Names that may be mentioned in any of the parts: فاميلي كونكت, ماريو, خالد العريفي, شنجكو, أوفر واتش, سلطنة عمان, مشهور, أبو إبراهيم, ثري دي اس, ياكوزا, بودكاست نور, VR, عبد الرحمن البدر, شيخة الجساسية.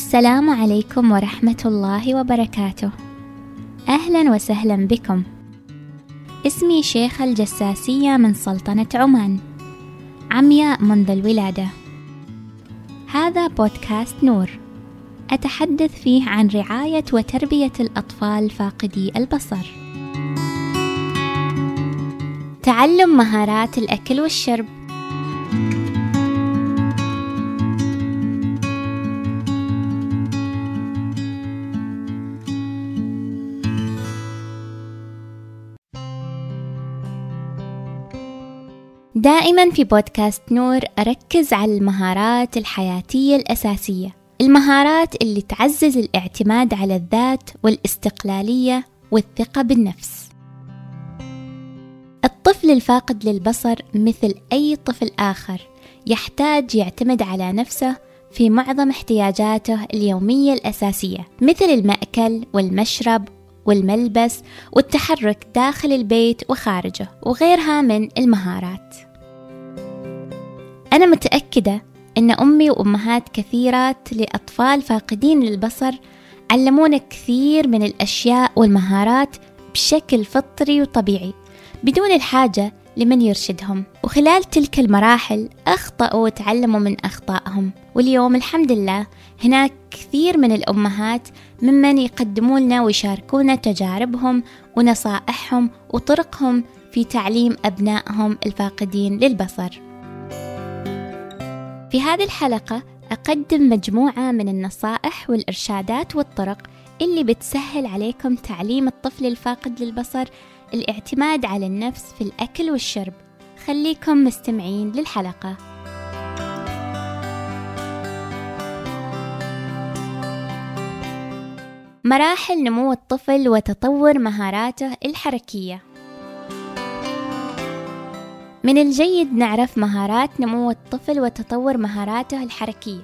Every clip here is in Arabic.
السلام عليكم ورحمة الله وبركاته. أهلا وسهلا بكم. اسمي شيخة الجساسية من سلطنة عمان، عمياء منذ الولادة. هذا بودكاست نور، أتحدث فيه عن رعاية وتربية الأطفال فاقدي البصر. تعلم مهارات الأكل والشرب، دائما في بودكاست نور أركز على المهارات الحياتية الأساسية، المهارات اللي تعزز الاعتماد على الذات والاستقلالية والثقة بالنفس. الطفل الفاقد للبصر مثل أي طفل آخر يحتاج يعتمد على نفسه في معظم احتياجاته اليومية الأساسية، مثل المأكل والمشرب والملبس والتحرك داخل البيت وخارجه وغيرها من المهارات. أنا متأكدة أن أمي وأمهات كثيرات لأطفال فاقدين للبصر علمونا كثير من الأشياء والمهارات بشكل فطري وطبيعي بدون الحاجة لمن يرشدهم، وخلال تلك المراحل أخطأوا وتعلموا من أخطائهم. واليوم الحمد لله هناك كثير من الأمهات ممن يقدمون لنا ويشاركونا تجاربهم ونصائحهم وطرقهم في تعليم أبنائهم الفاقدين للبصر. في هذه الحلقة أقدم مجموعة من النصائح والإرشادات والطرق اللي بتسهل عليكم تعليم الطفل الفاقد للبصر الاعتماد على النفس في الأكل والشرب. خليكم مستمعين للحلقة. مراحل نمو الطفل وتطور مهاراته الحركية. من الجيد نعرف مهارات نمو الطفل وتطور مهاراته الحركية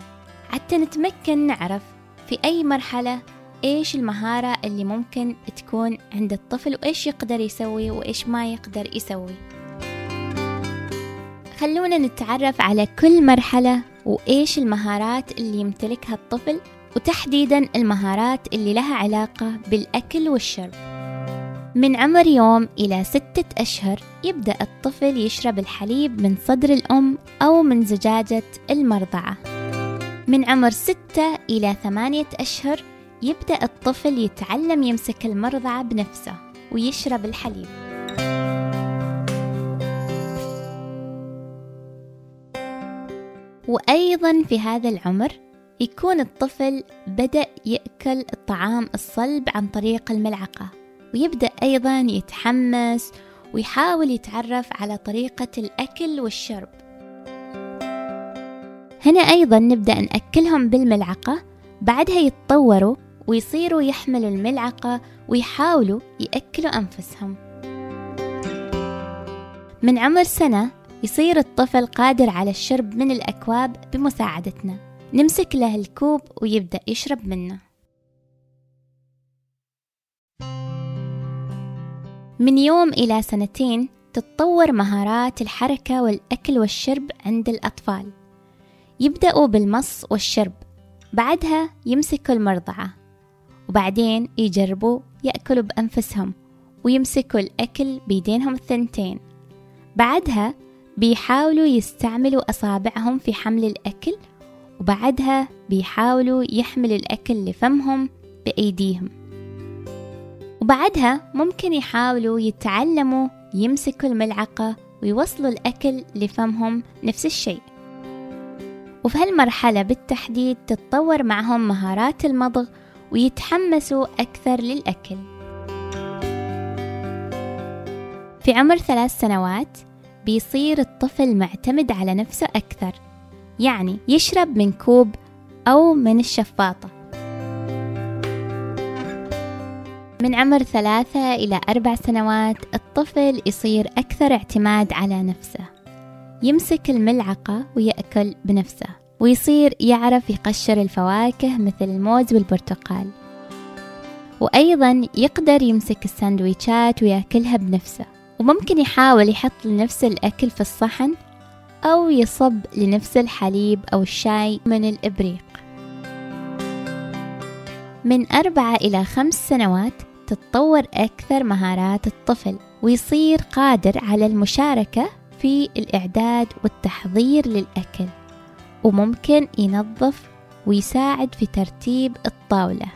حتى نتمكن نعرف في أي مرحلة إيش المهارة اللي ممكن تكون عند الطفل وإيش يقدر يسوي وإيش ما يقدر يسوي. خلونا نتعرف على كل مرحلة وإيش المهارات اللي يمتلكها الطفل، وتحديدا المهارات اللي لها علاقة بالأكل والشرب. من عمر يوم إلى 6 أشهر يبدأ الطفل يشرب الحليب من صدر الأم أو من زجاجة المرضعة. من عمر 6 إلى 8 أشهر يبدأ الطفل يتعلم يمسك المرضعة بنفسه ويشرب الحليب. وأيضا في هذا العمر يكون الطفل بدأ يأكل الطعام الصلب عن طريق الملعقة، ويبدأ أيضا يتحمس ويحاول يتعرف على طريقة الأكل والشرب. هنا أيضا نبدأ نأكلهم بالملعقة، بعدها يتطوروا ويصيروا يحملوا الملعقة ويحاولوا يأكلوا أنفسهم. من عمر 1 سنة يصير الطفل قادر على الشرب من الأكواب بمساعدتنا، نمسك له الكوب ويبدأ يشرب منه. من يوم إلى 2 سنين تتطور مهارات الحركة والأكل والشرب عند الأطفال، يبدأوا بالمص والشرب، بعدها يمسكوا المرضعة، وبعدين يجربوا يأكلوا بأنفسهم ويمسكوا الأكل بيدينهم الثنتين، بعدها بيحاولوا يستعملوا أصابعهم في حمل الأكل، وبعدها بيحاولوا يحملوا الأكل لفمهم بأيديهم، وبعدها ممكن يحاولوا يتعلموا يمسكوا الملعقة ويوصلوا الأكل لفمهم نفس الشيء. وفي هالمرحلة بالتحديد تتطور معهم مهارات المضغ ويتحمسوا أكثر للأكل. في عمر 3 سنوات بيصير الطفل معتمد على نفسه أكثر، يعني يشرب من كوب أو من الشفاطة. من عمر 3 إلى 4 سنوات الطفل يصير أكثر اعتماد على نفسه، يمسك الملعقة ويأكل بنفسه، ويصير يعرف يقشر الفواكه مثل الموز والبرتقال، وأيضا يقدر يمسك الساندويتشات ويأكلها بنفسه، وممكن يحاول يحط لنفسه الأكل في الصحن أو يصب لنفسه الحليب أو الشاي من الإبريق. من 4 إلى 5 سنوات تتطور أكثر مهارات الطفل ويصير قادر على المشاركة في الإعداد والتحضير للأكل، وممكن ينظف ويساعد في ترتيب الطاولة،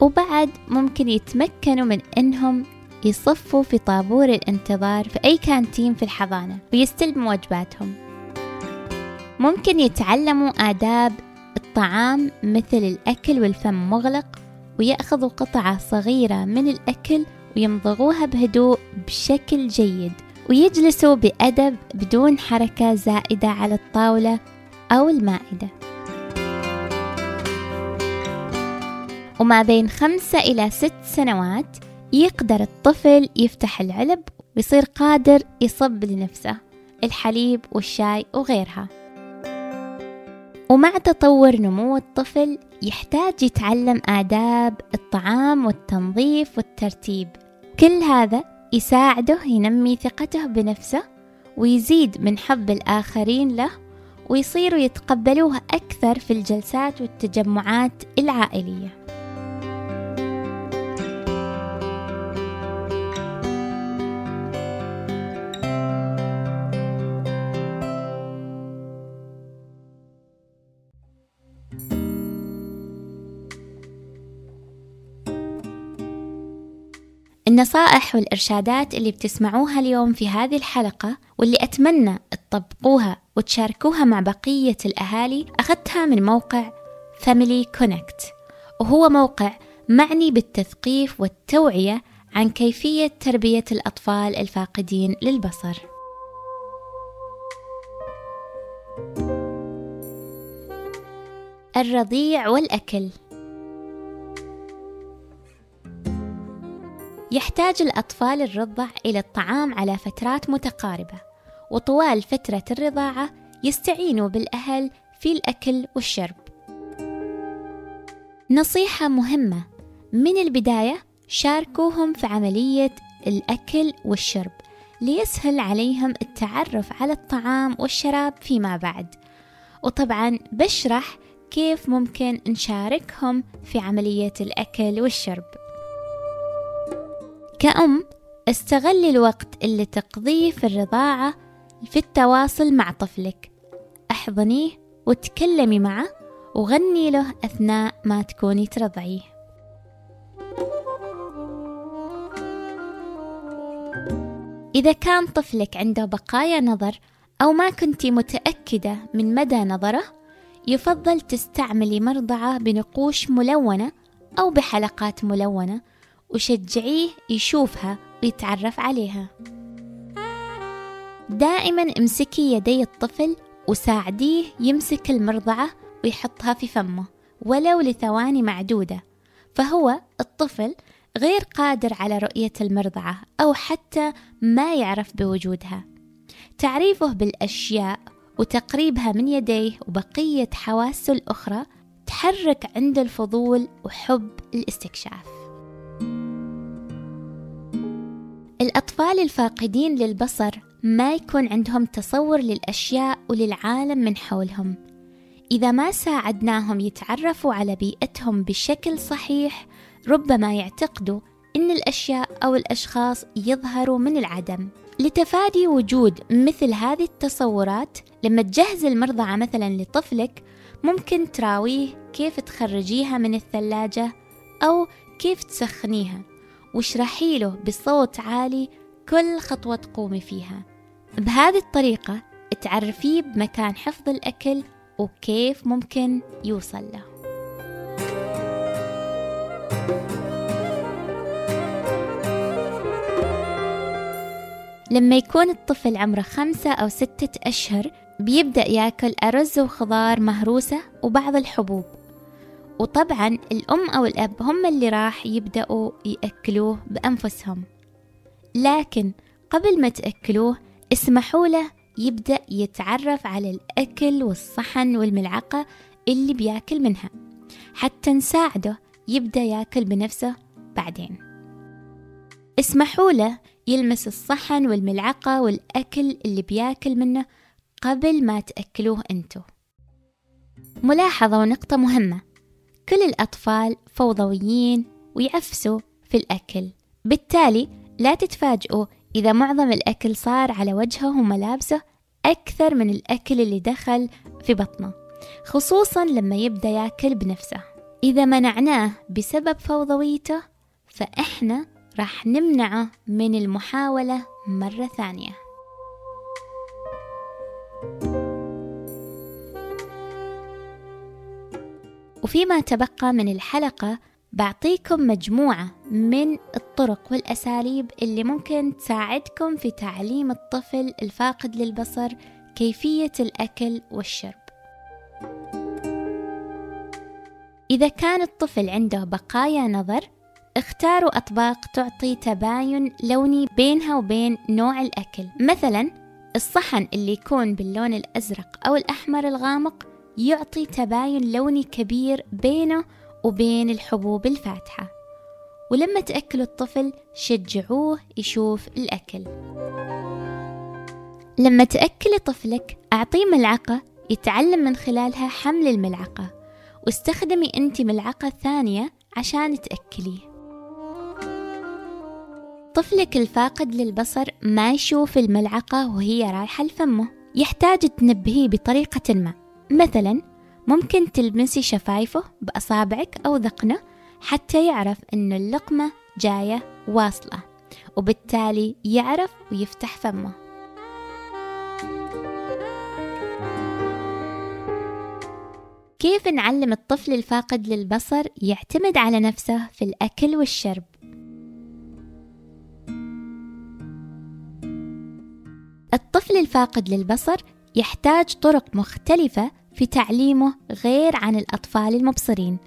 وبعد ممكن يتمكنوا من أنهم يصفوا في طابور الانتظار في أي كانتين في الحضانة ويستلموا وجباتهم. ممكن يتعلموا آداب الطعام مثل الأكل والفم مغلق، ويأخذوا قطعة صغيرة من الأكل ويمضغوها بهدوء بشكل جيد، ويجلسوا بأدب بدون حركة زائدة على الطاولة أو المائدة. وما بين 5 إلى 6 سنوات يقدر الطفل يفتح العلب ويصير قادر يصب لنفسه الحليب والشاي وغيرها. ومع تطور نمو الطفل يحتاج يتعلم آداب الطعام والتنظيف والترتيب، كل هذا يساعده ينمي ثقته بنفسه ويزيد من حب الآخرين له، ويصيروا يتقبلوه أكثر في الجلسات والتجمعات العائلية. النصائح والإرشادات اللي بتسمعوها اليوم في هذه الحلقة واللي أتمنى تطبقوها وتشاركوها مع بقية الأهالي أخذتها من موقع فاميلي كونكت، وهو موقع معني بالتثقيف والتوعية عن كيفية تربية الأطفال الفاقدين للبصر. الرضيع والأكل. يحتاج الأطفال الرضع إلى الطعام على فترات متقاربة، وطوال فترة الرضاعة يستعينوا بالأهل في الأكل والشرب. نصيحة مهمة من البداية، شاركوهم في عملية الأكل والشرب ليسهل عليهم التعرف على الطعام والشراب فيما بعد. وطبعا بشرح كيف ممكن نشاركهم في عملية الأكل والشرب. كأم استغل الوقت اللي تقضيه في الرضاعة في التواصل مع طفلك، احضنيه وتكلمي معه وغني له أثناء ما تكوني ترضعيه. إذا كان طفلك عنده بقايا نظر أو ما كنتي متأكدة من مدى نظره، يفضل تستعملي مرضعة بنقوش ملونة أو بحلقات ملونة، وشجعيه يشوفها ويتعرف عليها. دائما امسكي يدي الطفل وساعديه يمسك المرضعة ويحطها في فمه ولو لثواني معدودة، فهو الطفل غير قادر على رؤية المرضعة أو حتى ما يعرف بوجودها. تعريفه بالأشياء وتقريبها من يديه وبقية حواسه الأخرى تحرك عند الفضول وحب الاستكشاف. الأطفال الفاقدين للبصر ما يكون عندهم تصور للأشياء وللعالم من حولهم. إذا ما ساعدناهم يتعرفوا على بيئتهم بشكل صحيح، ربما يعتقدوا إن الأشياء أو الأشخاص يظهروا من العدم. لتفادي وجود مثل هذه التصورات، لما تجهز المرضعة مثلا لطفلك، ممكن تراويه كيف تخرجيها من الثلاجة أو كيف تسخنيها، واشرحي له بصوت عالي كل خطوة تقومي فيها. بهذه الطريقة تعرفيه بمكان حفظ الأكل وكيف ممكن يوصل له. لما يكون الطفل عمره 5 أو 6 أشهر بيبدأ يأكل أرز وخضار مهروسة وبعض الحبوب، وطبعا الأم أو الأب هم اللي راح يبدأوا يأكلوه بأنفسهم. لكن قبل ما تأكلوه اسمحوا له يبدأ يتعرف على الأكل والصحن والملعقة اللي بيأكل منها، حتى نساعده يبدأ يأكل بنفسه. بعدين اسمحوا له يلمس الصحن والملعقة والأكل اللي بيأكل منه قبل ما تأكلوه أنتو. ملاحظة ونقطة مهمة، كل الأطفال فوضويين ويعفسوا في الأكل، بالتالي لا تتفاجئوا إذا معظم الأكل صار على وجهه وملابسه أكثر من الأكل اللي دخل في بطنه، خصوصا لما يبدأ يأكل بنفسه. إذا منعناه بسبب فوضويته فإحنا راح نمنعه من المحاولة مرة ثانية. وفيما تبقى من الحلقة بعطيكم مجموعة من الطرق والأساليب اللي ممكن تساعدكم في تعليم الطفل الفاقد للبصر كيفية الأكل والشرب. إذا كان الطفل عنده بقايا نظر، اختاروا أطباق تعطي تباين لوني بينها وبين نوع الأكل. مثلا الصحن اللي يكون باللون الأزرق أو الأحمر الغامق يعطي تباين لوني كبير بينه وبين الحبوب الفاتحة. ولما تأكلوا الطفل شجعوه يشوف الأكل. لما تأكل طفلك أعطيه ملعقة يتعلم من خلالها حمل الملعقة، واستخدمي أنت ملعقة ثانية عشان تأكليه. طفلك الفاقد للبصر ما يشوف الملعقة وهي رايحة لفمه، يحتاج تنبهيه بطريقة ما. مثلا ممكن تلمسي شفايفه بأصابعك أو ذقنه حتى يعرف أن اللقمة جاية واصلة، وبالتالي يعرف ويفتح فمه. كيف نعلم الطفل الفاقد للبصر يعتمد على نفسه في الأكل والشرب؟ الطفل الفاقد للبصر يحتاج طرق مختلفة في تعليمه غير عن الأطفال المبصرين،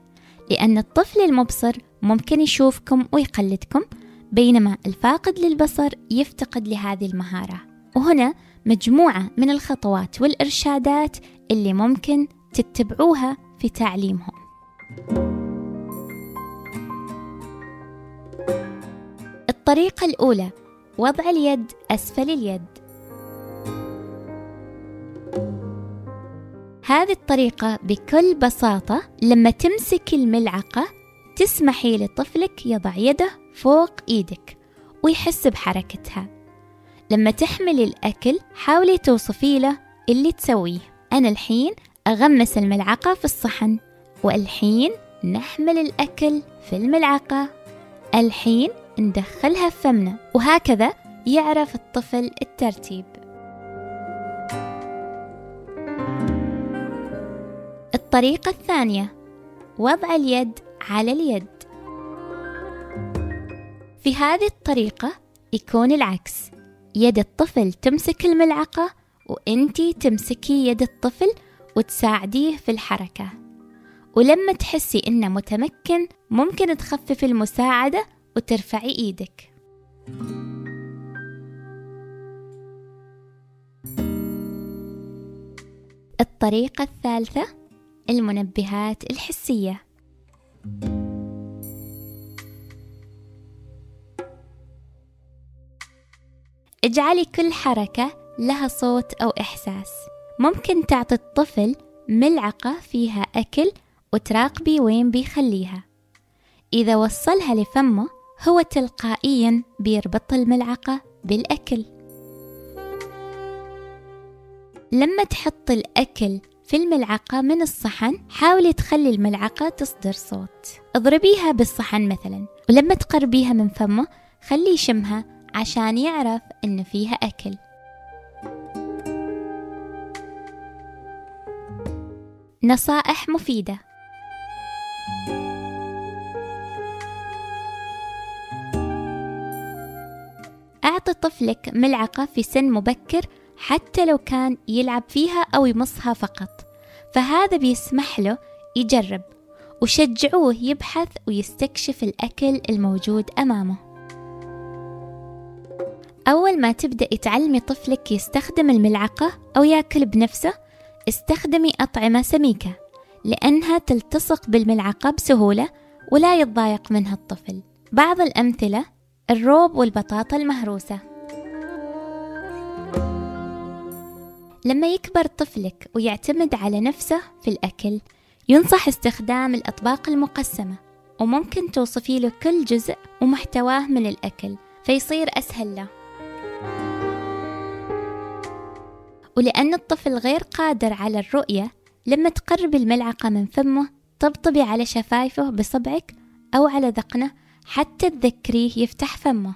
لأن الطفل المبصر ممكن يشوفكم ويقلدكم، بينما الفاقد للبصر يفتقد لهذه المهارة. وهنا مجموعة من الخطوات والإرشادات اللي ممكن تتبعوها في تعليمهم. الطريقة الأولى وضع اليد أسفل اليد. هذه الطريقة بكل بساطة لما تمسك الملعقة تسمحي لطفلك يضع يده فوق إيدك ويحس بحركتها. لما تحملي الأكل حاولي توصفي له اللي تسويه. أنا الحين أغمس الملعقة في الصحن، والحين نحمل الأكل في الملعقة، الحين ندخلها في فمنا، وهكذا يعرف الطفل الترتيب. الطريقة الثانية وضع اليد على اليد. في هذه الطريقة يكون العكس، يد الطفل تمسك الملعقة وأنتي تمسكي يد الطفل وتساعديه في الحركة. ولما تحسي إنه متمكن ممكن تخفف المساعدة وترفعي إيدك. الطريقة الثالثة المنبهات الحسية. اجعلي كل حركة لها صوت أو إحساس. ممكن تعطي الطفل ملعقة فيها أكل وتراقبي وين بيخليها. إذا وصلها لفمه هو تلقائيا بيربط الملعقة بالأكل. لما تحط الأكل في الملعقة من الصحن حاولي تخلي الملعقة تصدر صوت، اضربيها بالصحن مثلا، ولما تقربيها من فمه خلي يشمها عشان يعرف إن فيها أكل. نصائح مفيدة. أعطي طفلك ملعقة في سن مبكر حتى لو كان يلعب فيها أو يمصها فقط، فهذا بيسمح له يجرب. وشجعوه يبحث ويستكشف الأكل الموجود أمامه. أول ما تبدأ تعلمي طفلك يستخدم الملعقة أو يأكل بنفسه استخدمي أطعمة سميكة، لأنها تلتصق بالملعقة بسهولة ولا يتضايق منها الطفل. بعض الأمثلة الروب والبطاطا المهروسة. لما يكبر طفلك ويعتمد على نفسه في الأكل ينصح استخدام الأطباق المقسمة، وممكن توصفي له كل جزء ومحتواه من الأكل فيصير أسهل له. ولأن الطفل غير قادر على الرؤية، لما تقرب الملعقة من فمه طبطبي على شفايفه بصبعك أو على ذقنه حتى تذكريه يفتح فمه.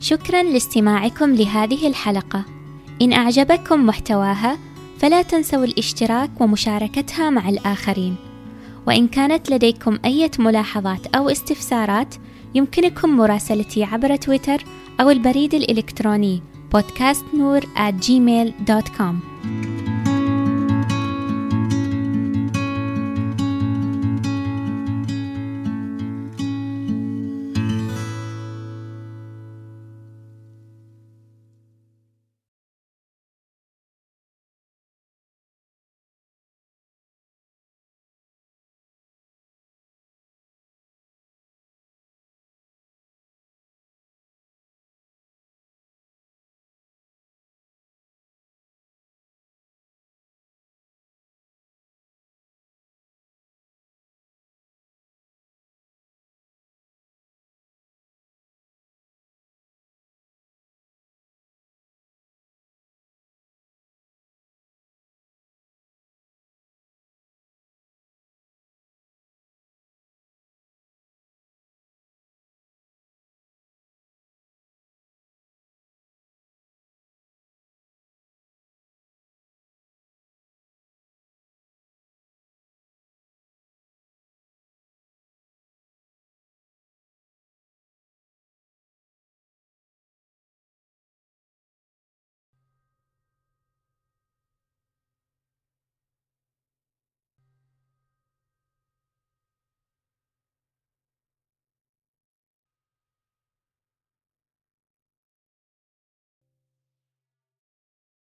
شكراً لاستماعكم لهذه الحلقة. إن أعجبكم محتواها فلا تنسوا الاشتراك ومشاركتها مع الآخرين. وإن كانت لديكم أي ملاحظات أو استفسارات يمكنكم مراسلتي عبر تويتر أو البريد الإلكتروني podcastnoor@gmail.com.